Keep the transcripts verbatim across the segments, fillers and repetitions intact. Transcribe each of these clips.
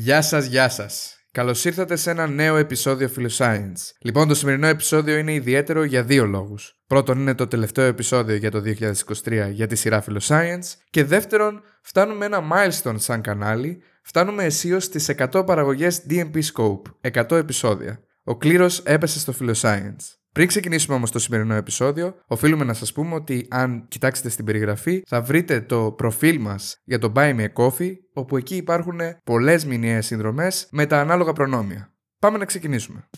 Γεια σας, γεια σας. Καλώς ήρθατε σε ένα νέο επεισόδιο Filoscience. Λοιπόν, το σημερινό επεισόδιο είναι ιδιαίτερο για δύο λόγους. Πρώτον, είναι το τελευταίο επεισόδιο για το δύο χιλιάδες είκοσι τρία για τη σειρά Filoscience. Και δεύτερον, φτάνουμε ένα milestone σαν κανάλι. Φτάνουμε αισίως στις εκατό παραγωγές ντι εμ πι Scope, εκατό επεισόδια. Ο κλήρος έπεσε στο Filoscience. Πριν ξεκινήσουμε όμως το σημερινό επεισόδιο, οφείλουμε να σας πούμε ότι αν κοιτάξετε στην περιγραφή θα βρείτε το προφίλ μας για το Buy Me a Coffee, όπου εκεί υπάρχουν πολλές μηνιαίες συνδρομές με τα ανάλογα προνόμια. Πάμε να ξεκινήσουμε.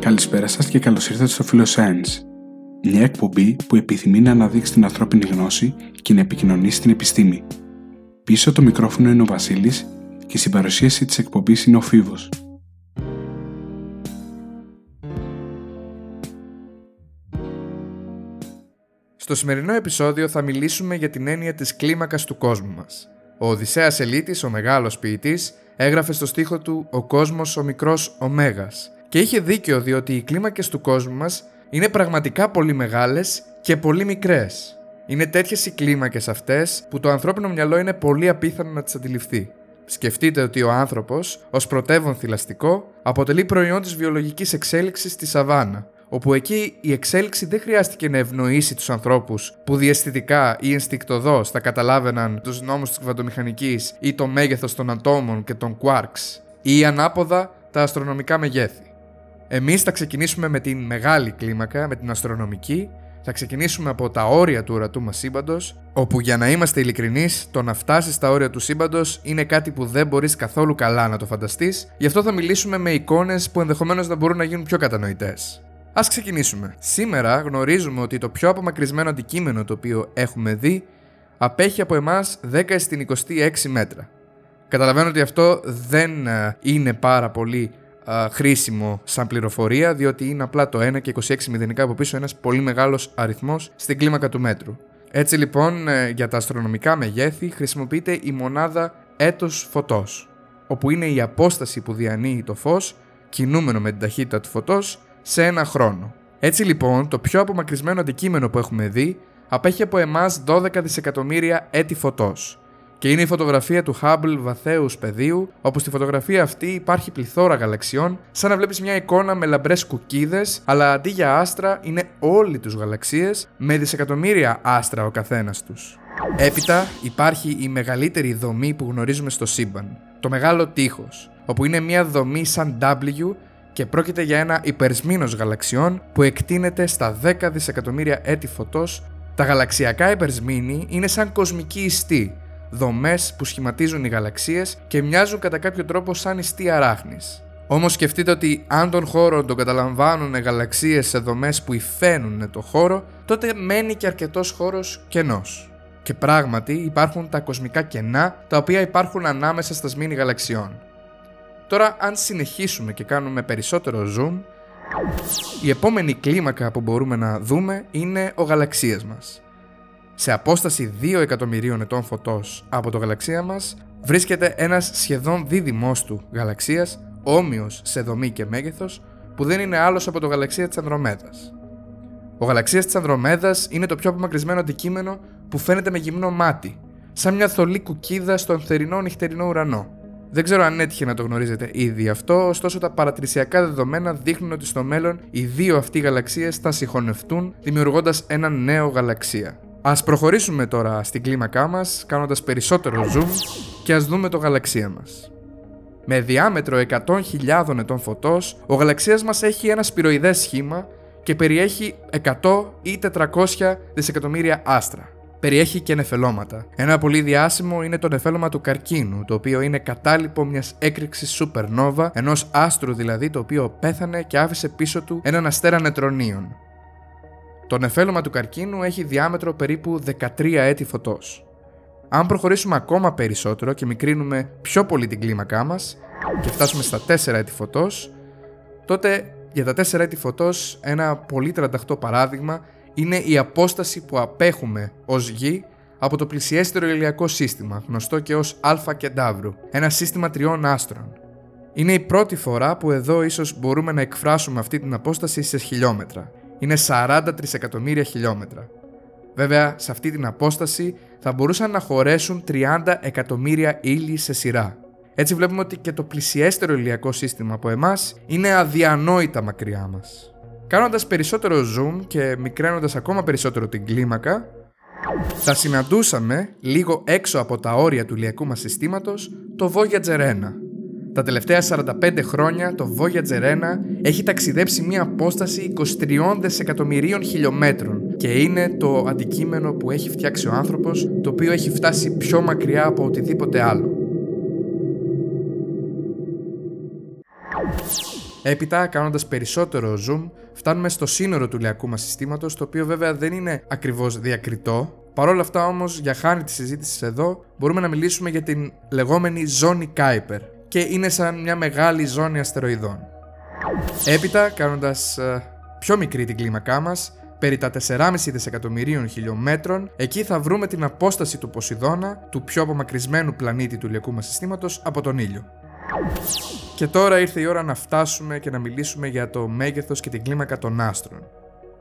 Καλησπέρα σας και καλώς ήρθατε στο Filoscience, μια εκπομπή που επιθυμεί να αναδείξει την ανθρώπινη γνώση και να επικοινωνήσει την επιστήμη. Πίσω το μικρόφωνο είναι ο Βασίλης και στην παρουσίαση της εκπομπής είναι ο Φίβος. Στο σημερινό επεισόδιο θα μιλήσουμε για την έννοια της κλίμακας του κόσμου μας. Ο Οδυσσέας Ελίτης, ο μεγάλος ποιητής, έγραφε στο στίχο του «Ο κόσμος ο μικρός ο μέγας» και είχε δίκιο, διότι οι κλίμακες του κόσμου μας είναι πραγματικά πολύ μεγάλες και πολύ μικρές. Είναι τέτοιες οι κλίμακες αυτές που το ανθρώπινο μυαλό είναι πολύ απίθανο να τις αντιληφθεί. Σκεφτείτε ότι ο άνθρωπος, ως πρωτεύον θηλαστικό, αποτελεί προϊόν της βιολογικής εξέλιξης στη σαβάνα, όπου εκεί η εξέλιξη δεν χρειάστηκε να ευνοήσει τους ανθρώπους που διαισθητικά ή ενστικτωδώς θα καταλάβαιναν τους νόμους της κβαντομηχανικής ή το μέγεθος των ατόμων και των quarks, ή ανάποδα τα αστρονομικά μεγέθη. Εμείς θα ξεκινήσουμε με την μεγάλη κλίμακα, με την αστρονομική. Θα ξεκινήσουμε από τα όρια του ορατού μας σύμπαντος, όπου για να είμαστε ειλικρινείς, το να φτάσεις στα όρια του σύμπαντος είναι κάτι που δεν μπορείς καθόλου καλά να το φανταστείς, γι' αυτό θα μιλήσουμε με εικόνες που ενδεχομένως να μπορούν να γίνουν πιο κατανοητές. Ας ξεκινήσουμε. Σήμερα γνωρίζουμε ότι το πιο απομακρυσμένο αντικείμενο το οποίο έχουμε δει απέχει από εμάς δέκα στην εικοστή έκτη μέτρα. Καταλαβαίνω ότι αυτό δεν είναι πάρα πολύ χρήσιμο σαν πληροφορία, διότι είναι απλά το ένα και είκοσι έξι μηδενικά από πίσω, ένας πολύ μεγάλος αριθμός στην κλίμακα του μέτρου. Έτσι λοιπόν, για τα αστρονομικά μεγέθη χρησιμοποιείται η μονάδα έτος φωτός, όπου είναι η απόσταση που διανύει το φως, κινούμενο με την ταχύτητα του φωτός, σε ένα χρόνο. Έτσι λοιπόν, το πιο απομακρυσμένο αντικείμενο που έχουμε δει απέχει από εμάς δώδεκα δισεκατομμύρια έτη φωτός. Και είναι η φωτογραφία του Hubble βαθέους πεδίου, όπου στη φωτογραφία αυτή υπάρχει πληθώρα γαλαξιών, σαν να βλέπεις μια εικόνα με λαμπρές κουκίδες, αλλά αντί για άστρα είναι όλοι τους γαλαξίες, με δισεκατομμύρια άστρα ο καθένας τους. Έπειτα υπάρχει η μεγαλύτερη δομή που γνωρίζουμε στο σύμπαν, το Μεγάλο Τείχος, όπου είναι μια δομή σαν W και πρόκειται για ένα υπερσμήνος γαλαξιών που εκτείνεται στα δέκα δισεκατομμύρια έτη φωτός. Τα γαλαξιακά υπερσμήνη είναι σαν κοσμικοί ιστοί, δομές που σχηματίζουν οι γαλαξίες και μοιάζουν κατά κάποιο τρόπο σαν ιστή αράχνης. Όμως σκεφτείτε ότι αν τον χώρο τον καταλαμβάνουν γαλαξίες σε δομές που υφαίνουν το χώρο, τότε μένει και αρκετός χώρος κενός. Και πράγματι υπάρχουν τα κοσμικά κενά, τα οποία υπάρχουν ανάμεσα στα σμήνη γαλαξιών. Τώρα, αν συνεχίσουμε και κάνουμε περισσότερο zoom, η επόμενη κλίμακα που μπορούμε να δούμε είναι ο γαλαξίας μας. Σε απόσταση δύο εκατομμυρίων ετών φωτός από το γαλαξία μας βρίσκεται ένας σχεδόν δίδυμός του γαλαξίας, όμοιος σε δομή και μέγεθος, που δεν είναι άλλος από το γαλαξία της Ανδρομέδας. Ο γαλαξίας της Ανδρομέδας είναι το πιο απομακρυσμένο αντικείμενο που φαίνεται με γυμνό μάτι, σαν μια θολή κουκίδα στον θερινό νυχτερινό ουρανό. Δεν ξέρω αν έτυχε να το γνωρίζετε ήδη αυτό, ωστόσο τα παρατηρησιακά δεδομένα δείχνουν ότι στο μέλλον οι δύο αυτοί γαλαξίες θα συγχωνευτούν, δημιουργώντας ένα νέο γαλαξία. Ας προχωρήσουμε τώρα στην κλίμακά μας, κάνοντας περισσότερο zoom, και ας δούμε το γαλαξία μας. Με διάμετρο εκατό χιλιάδων ετών φωτός, ο γαλαξίας μας έχει ένα σπυροειδές σχήμα και περιέχει εκατό ή τετρακόσια δισεκατομμύρια άστρα. Περιέχει και νεφελώματα. Ένα πολύ διάσημο είναι το νεφέλωμα του καρκίνου, το οποίο είναι κατάλοιπο μιας έκρηξης supernova, ενός άστρου δηλαδή το οποίο πέθανε και άφησε πίσω του έναν αστέρα νετρονίων. Το νεφέλωμα του καρκίνου έχει διάμετρο περίπου δεκατρία έτη φωτός. Αν προχωρήσουμε ακόμα περισσότερο και μικρύνουμε πιο πολύ την κλίμακά μας και φτάσουμε στα τέσσερα έτη φωτός, τότε για τα τέσσερα έτη φωτός ένα πολύ τρανταχτό παράδειγμα είναι η απόσταση που απέχουμε ως Γη από το πλησιέστερο ηλιακό σύστημα, γνωστό και ως Άλφα Κενταύρου, ένα σύστημα τριών άστρων. Είναι η πρώτη φορά που εδώ ίσως μπορούμε να εκφράσουμε αυτή την απόσταση σε χιλιόμετρα. Είναι σαράντα τρισεκατομμύρια χιλιόμετρα. Βέβαια, σε αυτή την απόσταση θα μπορούσαν να χωρέσουν τριάντα εκατομμύρια ύλη σε σειρά. Έτσι βλέπουμε ότι και το πλησιέστερο ηλιακό σύστημα από εμάς είναι αδιανόητα μακριά μας. Κάνοντας περισσότερο zoom και μικραίνοντας ακόμα περισσότερο την κλίμακα, θα συναντούσαμε λίγο έξω από τα όρια του ηλιακού μας συστήματος το Voyager ένα. Τα τελευταία σαράντα πέντε χρόνια το Voyager ένα έχει ταξιδέψει μια απόσταση είκοσι τρία δισεκατομμυρίων χιλιόμετρων και είναι το αντικείμενο που έχει φτιάξει ο άνθρωπος, το οποίο έχει φτάσει πιο μακριά από οτιδήποτε άλλο. Έπειτα, κάνοντας περισσότερο zoom, φτάνουμε στο σύνορο του ηλιακού μας συστήματος, το οποίο βέβαια δεν είναι ακριβώς διακριτό. Παρ' όλα αυτά όμως, για χάρη της συζήτησης εδώ, μπορούμε να μιλήσουμε για την λεγόμενη ζώνη Kuiper και είναι σαν μια μεγάλη ζώνη αστεροειδών. Έπειτα, κάνοντας ε, πιο μικρή την κλίμακά μας, περί τα τεσσεράμισι δισεκατομμυρίων χιλιόμετρων, εκεί θα βρούμε την απόσταση του Ποσειδώνα, του πιο απομακρυσμένου πλανήτη του ηλιακού μας συστήματος, από τον ήλιο. Και τώρα ήρθε η ώρα να φτάσουμε και να μιλήσουμε για το μέγεθος και την κλίμακα των άστρων.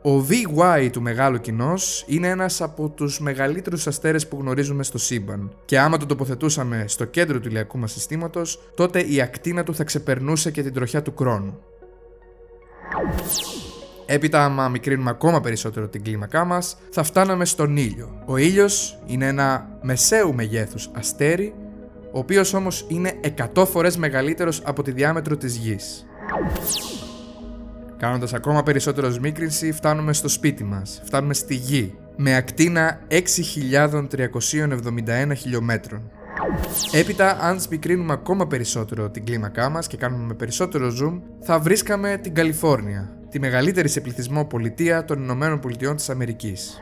Ο βι γουάι του Μεγάλου Κυνός είναι ένας από τους μεγαλύτερους αστέρες που γνωρίζουμε στο σύμπαν και άμα το τοποθετούσαμε στο κέντρο του ηλιακού μας συστήματος, τότε η ακτίνα του θα ξεπερνούσε και την τροχιά του Κρόνου. Έπειτα, άμα μικρύνουμε ακόμα περισσότερο την κλίμακά μας, θα φτάναμε στον ήλιο. Ο ήλιος είναι ένα μεσαίου μεγέθους αστέρι, ο οποίος όμως είναι εκατό φορές μεγαλύτερος από τη διάμετρο της Γης. Κάνοντας ακόμα περισσότερο σμίκρυνση, φτάνουμε στο σπίτι μας, φτάνουμε στη Γη, με ακτίνα έξι χιλιάδες τριακόσια εβδομήντα ένα χιλιόμετρων. Έπειτα, αν σμικρύνουμε ακόμα περισσότερο την κλίμακά μας και κάνουμε περισσότερο zoom, θα βρίσκαμε την Καλιφόρνια, τη μεγαλύτερη σε πληθυσμό πολιτεία των Ηνωμένων Πολιτειών της Αμερικής.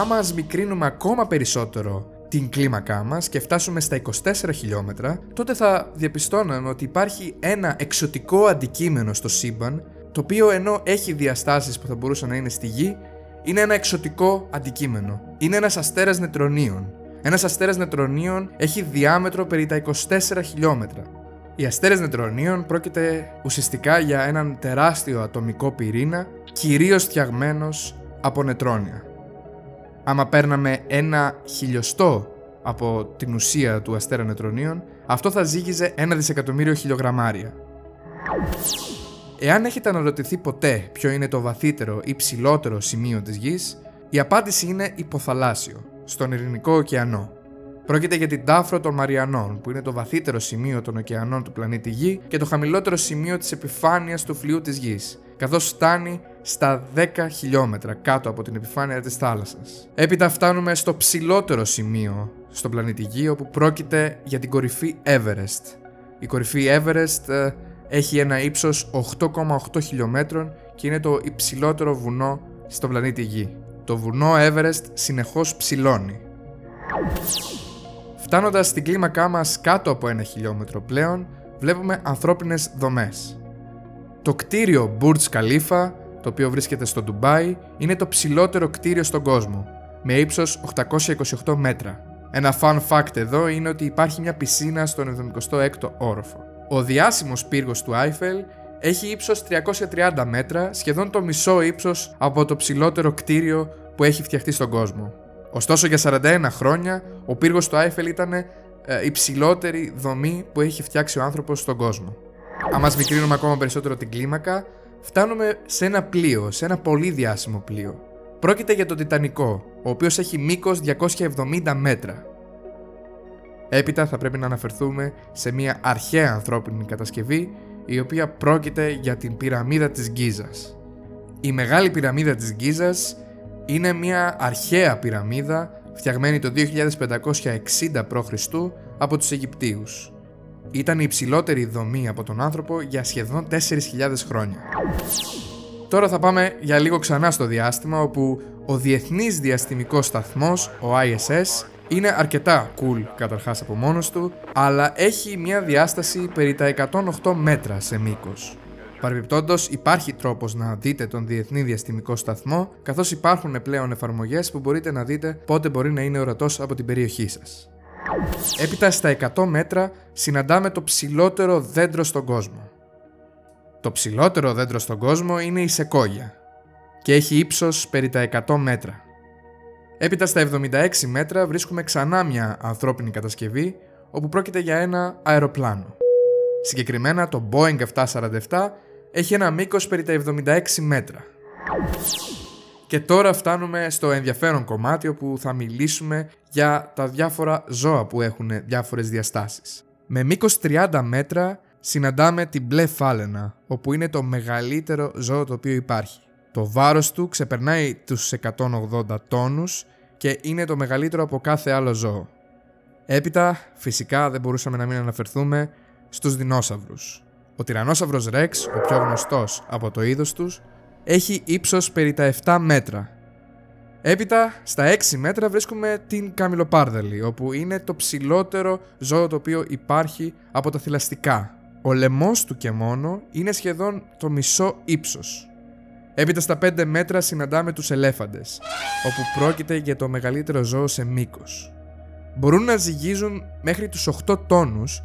Άμα σμικρύνουμε ακόμα περισσότερο την κλίμακά μας και φτάσουμε στα είκοσι τέσσερα χιλιόμετρα, τότε θα διαπιστώναμε ότι υπάρχει ένα εξωτικό αντικείμενο στο σύμπαν, το οποίο ενώ έχει διαστάσεις που θα μπορούσαν να είναι στη Γη, είναι ένα εξωτικό αντικείμενο. Είναι ένας αστέρας νετρονίων. Ένας αστέρας νετρονίων έχει διάμετρο περί τα είκοσι τέσσερα χιλιόμετρα. Οι αστέρες νετρονίων πρόκειται ουσιαστικά για έναν τεράστιο ατομικό πυρήνα, κυρίως φτιαγμένος από νετρόνια. Άμα παίρναμε ένα χιλιοστό από την ουσία του αστέρα νετρονίων, αυτό θα ζύγιζε ένα δισεκατομμύριο χιλιογραμμάρια. Εάν έχετε αναρωτηθεί ποτέ ποιο είναι το βαθύτερο ή ψηλότερο σημείο της Γης, η απάντηση είναι υποθαλάσσιο, στον Ειρηνικό ωκεανό. Πρόκειται για την τάφρο των Μαριανών, που είναι το βαθύτερο σημείο των ωκεανών του πλανήτη Γη και το χαμηλότερο σημείο της επιφάνειας του φλοιού της Γης, καθώς φτάνει στα δέκα χιλιόμετρα κάτω από την επιφάνεια της θάλασσας. Έπειτα φτάνουμε στο ψηλότερο σημείο στον πλανήτη Γη, όπου πρόκειται για την κορυφή Everest. Η κορυφή Everest ε, έχει ένα ύψος οκτώ κόμμα οκτώ χιλιόμετρων και είναι το υψηλότερο βουνό στον πλανήτη Γη. Το βουνό Everest συνεχώς ψηλώνει. Φτάνοντας στην κλίμακά μας κάτω από ένα χιλιόμετρο πλέον, βλέπουμε ανθρώπινες δομές. Το κτίριο Burj Khalifa, το οποίο βρίσκεται στο Ντουμπάι, είναι το ψηλότερο κτίριο στον κόσμο, με ύψος οκτακόσια είκοσι οκτώ μέτρα. Ένα fun fact εδώ είναι ότι υπάρχει μια πισίνα στον εβδομηκοστό έκτο όροφο. Ο διάσημος πύργος του Άιφελ έχει ύψος τριακόσια τριάντα μέτρα, σχεδόν το μισό ύψος από το ψηλότερο κτίριο που έχει φτιαχτεί στον κόσμο. Ωστόσο, για σαράντα ένα χρόνια, ο πύργος του Άιφελ ήταν ε, η ψηλότερη δομή που έχει φτιάξει ο άνθρωπος στον κόσμο. Αν μας μικρύνουμε ακόμα περισσότερο την κλίμακα, φτάνουμε σε ένα πλοίο, σε ένα πολύ διάσημο πλοίο. Πρόκειται για το Τιτανικό, ο οποίος έχει μήκος διακόσια εβδομήντα μέτρα. Έπειτα θα πρέπει να αναφερθούμε σε μια αρχαία ανθρώπινη κατασκευή, η οποία πρόκειται για την πυραμίδα της Γκίζας. Η μεγάλη πυραμίδα της Γκίζας είναι μια αρχαία πυραμίδα φτιαγμένη το δύο χιλιάδες πεντακόσια εξήντα προ Χριστού από τους Αιγυπτίους. Ήταν η υψηλότερη δομή από τον άνθρωπο για σχεδόν τέσσερις χιλιάδες χρόνια. Τώρα θα πάμε για λίγο ξανά στο διάστημα, όπου ο Διεθνής Διαστημικός Σταθμός, ο άι ες ες, είναι αρκετά cool καταρχάς από μόνος του, αλλά έχει μια διάσταση περί τα εκατόν οκτώ μέτρα σε μήκος. Παρεμπιπτόντως, υπάρχει τρόπος να δείτε τον Διεθνή Διαστημικό Σταθμό, καθώς υπάρχουν πλέον εφαρμογές που μπορείτε να δείτε πότε μπορεί να είναι ορατός από την περιοχή σας. Έπειτα, στα εκατό μέτρα, συναντάμε το ψηλότερο δέντρο στον κόσμο. Το ψηλότερο δέντρο στον κόσμο είναι η Σεκόγια και έχει ύψος περί τα εκατό μέτρα. Έπειτα στα εβδομήντα έξι μέτρα βρίσκουμε ξανά μια ανθρώπινη κατασκευή, όπου πρόκειται για ένα αεροπλάνο. Συγκεκριμένα το Boeing επτακόσια σαράντα επτά έχει ένα μήκος περί τα εβδομήντα έξι μέτρα. Και τώρα φτάνουμε στο ενδιαφέρον κομμάτι όπου θα μιλήσουμε για τα διάφορα ζώα που έχουν διάφορες διαστάσεις. Με μήκος τριάντα μέτρα συναντάμε την μπλε φάλαινα, όπου είναι το μεγαλύτερο ζώο το οποίο υπάρχει. Το βάρος του ξεπερνάει τους εκατόν ογδόντα τόνους και είναι το μεγαλύτερο από κάθε άλλο ζώο. Έπειτα, φυσικά δεν μπορούσαμε να μην αναφερθούμε στους δεινόσαυρους. Ο τυρανόσαυρος Ρεξ, ο πιο γνωστός από το είδος τους, έχει ύψος περί τα επτά μέτρα. Έπειτα, στα έξι μέτρα βρίσκουμε την καμιλοπάρδαλη, όπου είναι το ψηλότερο ζώο το οποίο υπάρχει από τα θηλαστικά. Ο λαιμός του και μόνο είναι σχεδόν το μισό ύψος. Έπειτα στα πέντε μέτρα συναντάμε τους ελέφαντες, όπου πρόκειται για το μεγαλύτερο ζώο σε μήκος. Μπορούν να ζυγίζουν μέχρι τους οκτώ τόνους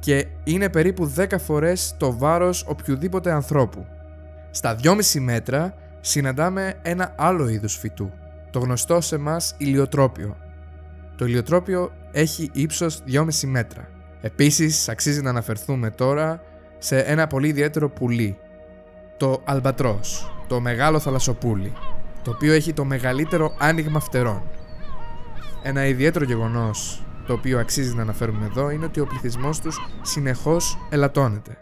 και είναι περίπου δέκα φορές το βάρος οποιοδήποτε ανθρώπου. Στα δυόμιση μέτρα συναντάμε ένα άλλο είδος φυτού, το γνωστό σε μας ηλιοτρόπιο. Το ηλιοτρόπιο έχει ύψος δυόμιση μέτρα. Επίσης, αξίζει να αναφερθούμε τώρα σε ένα πολύ ιδιαίτερο πουλί, το αλμπατρός, το μεγάλο θαλασσοπούλι, το οποίο έχει το μεγαλύτερο άνοιγμα φτερών. Ένα ιδιαίτερο γεγονός το οποίο αξίζει να αναφέρουμε εδώ είναι ότι ο πληθυσμός τους συνεχώς ελαττώνεται.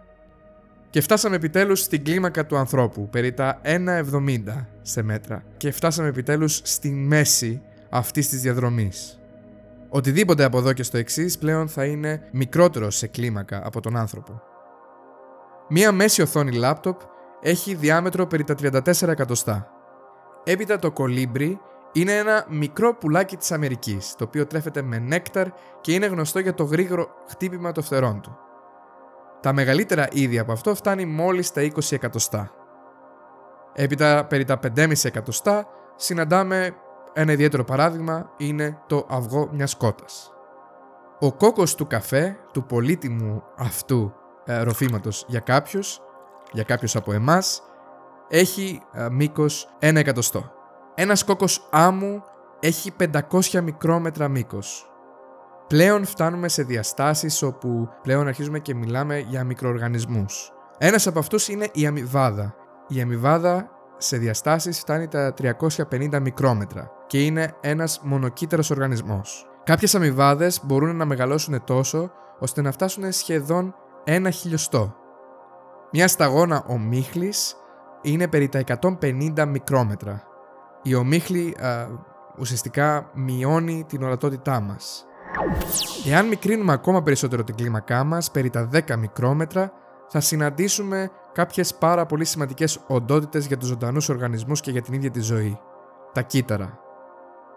Και φτάσαμε επιτέλους στην κλίμακα του ανθρώπου, περί τα ένα εβδομήντα σε μέτρα, και φτάσαμε επιτέλους στη μέση αυτής της διαδρομής. Οτιδήποτε από εδώ και στο εξής πλέον θα είναι μικρότερο σε κλίμακα από τον άνθρωπο. Μία μέση οθόνη λάπτοπ έχει διάμετρο περί τα τριάντα τέσσερα εκατοστά. Έπειτα το κολύμπρι είναι ένα μικρό πουλάκι της Αμερικής, το οποίο τρέφεται με νέκταρ και είναι γνωστό για το γρήγορο χτύπημα των φτερών του. Τα μεγαλύτερα είδη από αυτό φτάνει μόλις τα είκοσι εκατοστά. Έπειτα περί τα πέντε κόμμα πέντε εκατοστά συναντάμε ένα ιδιαίτερο παράδειγμα, είναι το αυγό μιας κότας. Ο κόκκος του καφέ, του πολύτιμου αυτού ε, ροφήματος για κάποιους, για κάποιους από εμάς, έχει ε, μήκος ένα εκατοστό. Ένας κόκκος άμμου έχει πεντακόσια μικρόμετρα μήκος. Πλέον φτάνουμε σε διαστάσεις όπου πλέον αρχίζουμε και μιλάμε για μικροοργανισμούς. Ένας από αυτούς είναι η αμοιβάδα. Η αμοιβάδα σε διαστάσεις φτάνει τα τριακόσια πενήντα μικρόμετρα και είναι ένας μονοκύτταρος οργανισμός. Κάποιες αμοιβάδες μπορούν να μεγαλώσουν τόσο ώστε να φτάσουν σχεδόν ένα χιλιοστό. Μια σταγόνα ομίχλης είναι περί τα εκατόν πενήντα μικρόμετρα. Η ομίχλη α, ουσιαστικά μειώνει την ορατότητά μας. Εάν μικρύνουμε ακόμα περισσότερο την κλίμακά μας, περί τα δέκα μικρόμετρα, θα συναντήσουμε κάποιες πάρα πολύ σημαντικές οντότητες για τους ζωντανούς οργανισμούς και για την ίδια τη ζωή. Τα κύτταρα.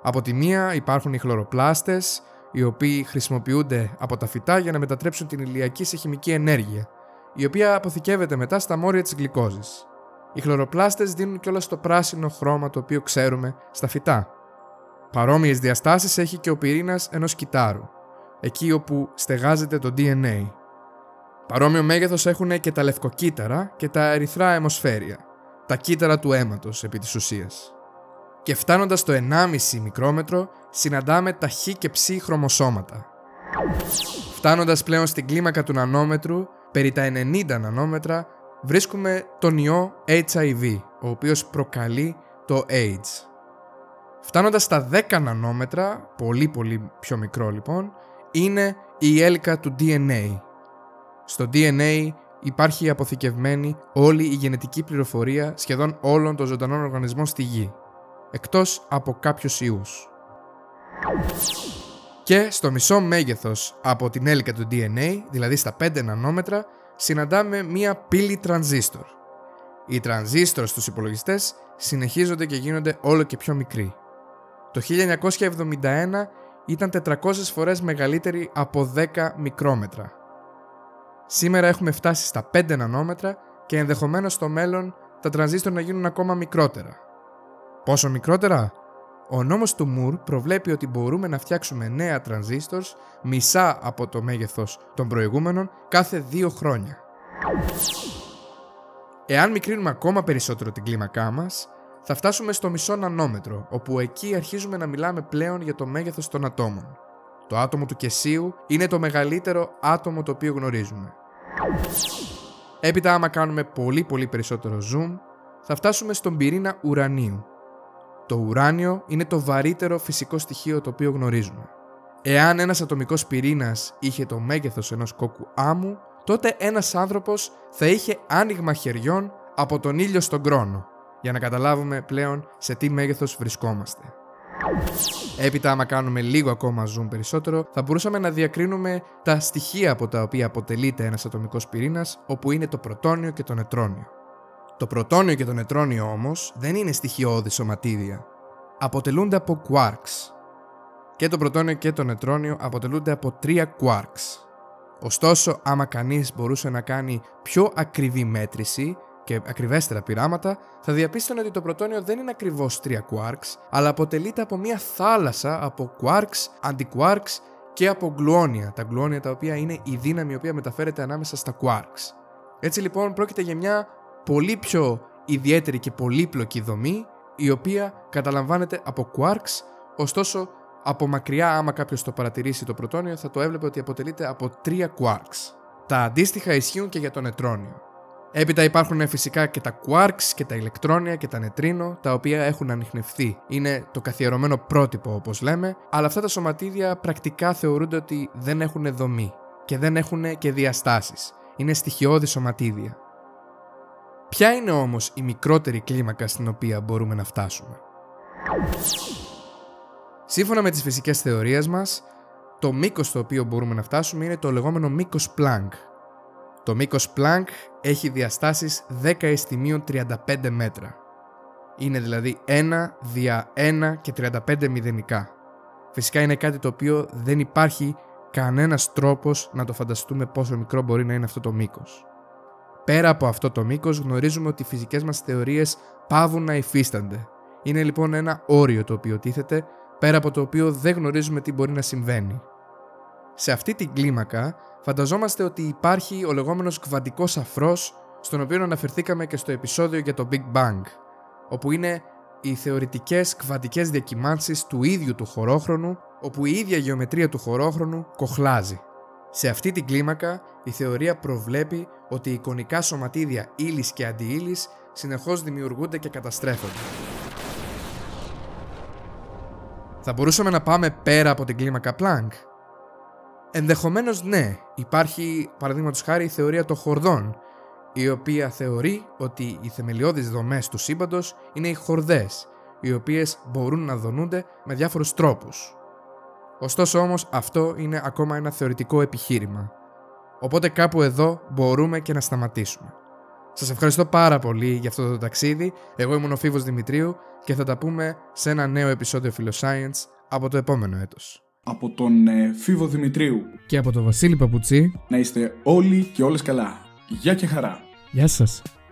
Από τη μία υπάρχουν οι χλωροπλάστες, οι οποίοι χρησιμοποιούνται από τα φυτά για να μετατρέψουν την ηλιακή σε χημική ενέργεια, η οποία αποθηκεύεται μετά στα μόρια της γλυκόζης. Οι χλωροπλάστες δίνουν κιόλας το πράσινο χρώμα το οποίο ξέρουμε στα φυτά. Παρόμοιες διαστάσεις έχει και ο πυρήνας ενός κυττάρου, εκεί όπου στεγάζεται το ντι εν έι. Παρόμοιο μέγεθος έχουν και τα λευκοκύτταρα και τα ερυθρά αιμοσφαίρια, τα κύτταρα του αίματος επί της ουσίας. Και φτάνοντας στο ενάμιση μικρόμετρο συναντάμε τα χ και ψ χρωμοσώματα. Φτάνοντας πλέον στην κλίμακα του νανόμετρου, περί τα ενενήντα νανόμετρα, βρίσκουμε τον ιό έιτς άι βι, ο οποίος προκαλεί το AIDS. Φτάνοντας στα δέκα νανόμετρα, πολύ πολύ πιο μικρό λοιπόν, είναι η έλικα του ντι εν έι. Στο ντι εν έι υπάρχει αποθηκευμένη όλη η γενετική πληροφορία σχεδόν όλων των ζωντανών οργανισμών στη γη, εκτός από κάποιους ιούς. Και στο μισό μέγεθος από την έλικα του ντι εν έι, δηλαδή στα πέντε νανόμετρα, συναντάμε μία πύλη τρανζίστορ. Οι τρανζίστορ στους υπολογιστές συνεχίζονται και γίνονται όλο και πιο μικροί. Το χίλια εννιακόσια εβδομήντα ένα ήταν τετρακόσιες φορές μεγαλύτερη από δέκα μικρόμετρα. Σήμερα έχουμε φτάσει στα πέντε νανόμετρα και ενδεχομένως στο μέλλον τα τρανζίστορ να γίνουν ακόμα μικρότερα. Πόσο μικρότερα? Ο νόμος του Μουρ προβλέπει ότι μπορούμε να φτιάξουμε νέα τρανζίστορς μισά από το μέγεθος των προηγούμενων κάθε δύο χρόνια. Εάν μικρύνουμε ακόμα περισσότερο την κλίμακά μας, Θα φτάσουμε στο μισό νανόμετρο, όπου εκεί αρχίζουμε να μιλάμε πλέον για το μέγεθος των ατόμων. Το άτομο του κεσίου είναι το μεγαλύτερο άτομο το οποίο γνωρίζουμε. Έπειτα, άμα κάνουμε πολύ πολύ περισσότερο zoom, θα φτάσουμε στον πυρήνα ουρανίου. Το ουράνιο είναι το βαρύτερο φυσικό στοιχείο το οποίο γνωρίζουμε. Εάν ένας ατομικός πυρήνας είχε το μέγεθος ενός κόκκου άμμου, τότε ένας άνθρωπος θα είχε άνοιγμα χεριών από τον ήλιο στον Κρόνο, για να καταλάβουμε πλέον σε τι μέγεθος βρισκόμαστε. Έπειτα, άμα κάνουμε λίγο ακόμα zoom περισσότερο, θα μπορούσαμε να διακρίνουμε τα στοιχεία από τα οποία αποτελείται ένας ατομικός πυρήνας, όπου είναι το πρωτόνιο και το νετρόνιο. Το πρωτόνιο και το νετρόνιο όμως δεν είναι στοιχειώδη σωματίδια. Αποτελούνται από quarks. Και το πρωτόνιο και το νετρόνιο αποτελούνται από τρία quarks. Ωστόσο, άμα κανείς μπορούσε να κάνει πιο ακριβή μέτρηση και ακριβέστερα πειράματα, θα διαπίστωνε ότι το πρωτόνιο δεν είναι ακριβώς τρία quarks, αλλά αποτελείται από μια θάλασσα από quarks, αντικουάρκς και από γκλουόνια. Τα γκλουόνια τα οποία είναι η δύναμη η οποία μεταφέρεται ανάμεσα στα quarks. Έτσι λοιπόν πρόκειται για μια πολύ πιο ιδιαίτερη και πολύπλοκη δομή, η οποία καταλαμβάνεται από quarks. Ωστόσο, από μακριά, άμα κάποιος το παρατηρήσει το πρωτόνιο, θα το έβλεπε ότι αποτελείται από τρία quarks. Τα αντίστοιχα ισχύουν και για το νετρόνιο. Έπειτα υπάρχουν φυσικά και τα quarks και τα ηλεκτρόνια και τα νετρίνο, τα οποία έχουν ανιχνευθεί. Είναι το καθιερωμένο πρότυπο, όπως λέμε, αλλά αυτά τα σωματίδια πρακτικά θεωρούνται ότι δεν έχουν δομή και δεν έχουν και διαστάσεις. Είναι στοιχειώδη σωματίδια. Ποια είναι όμως η μικρότερη κλίμακα στην οποία μπορούμε να φτάσουμε? Σύμφωνα με τις φυσικές θεωρίες μας, το μήκος στο οποίο μπορούμε να φτάσουμε είναι το λεγόμενο μήκος Πλάνκ. Το μήκος Πλάνκ έχει διαστάσεις δέκα εις τιμίον τριάντα πέντε μέτρα. Είναι δηλαδή ένα διά ένα και τριάντα πέντε μηδενικά. Φυσικά είναι κάτι το οποίο δεν υπάρχει κανένας τρόπος να το φανταστούμε πόσο μικρό μπορεί να είναι αυτό το μήκος. Πέρα από αυτό το μήκος γνωρίζουμε ότι οι φυσικές μας θεωρίες παύουν να υφίστανται. Είναι λοιπόν ένα όριο το οποίο τίθεται, πέρα από το οποίο δεν γνωρίζουμε τι μπορεί να συμβαίνει. Σε αυτή την κλίμακα φανταζόμαστε ότι υπάρχει ο λεγόμενος κβαντικός αφρός, στον οποίο αναφερθήκαμε και στο επεισόδιο για το Big Bang, όπου είναι οι θεωρητικές κβαντικές διακυμάνσεις του ίδιου του χωρόχρονου, όπου η ίδια γεωμετρία του χωρόχρονου κοχλάζει. Σε αυτή την κλίμακα η θεωρία προβλέπει ότι οι εικονικά σωματίδια ύλης και αντιύλης συνεχώς δημιουργούνται και καταστρέφονται. Θα μπορούσαμε να πάμε πέρα από την κλίμακα Πλάνκ? Ενδεχομένως ναι. Υπάρχει παραδείγματος χάρη η θεωρία των χορδών, η οποία θεωρεί ότι οι θεμελιώδεις δομές του σύμπαντος είναι οι χορδές, οι οποίες μπορούν να δονούνται με διάφορους τρόπους. Ωστόσο όμως αυτό είναι ακόμα ένα θεωρητικό επιχείρημα. Οπότε κάπου εδώ μπορούμε και να σταματήσουμε. Σας ευχαριστώ πάρα πολύ για αυτό το ταξίδι. Εγώ ήμουν ο Φίβος Δημητρίου και θα τα πούμε σε ένα νέο επεισόδιο Filoscience από το επόμενο έτος. Από τον ε, Φίβο Δημητρίου και από τον Βασίλη Παπουτσή, να είστε όλοι και όλες καλά. Γεια και χαρά. Γεια σας.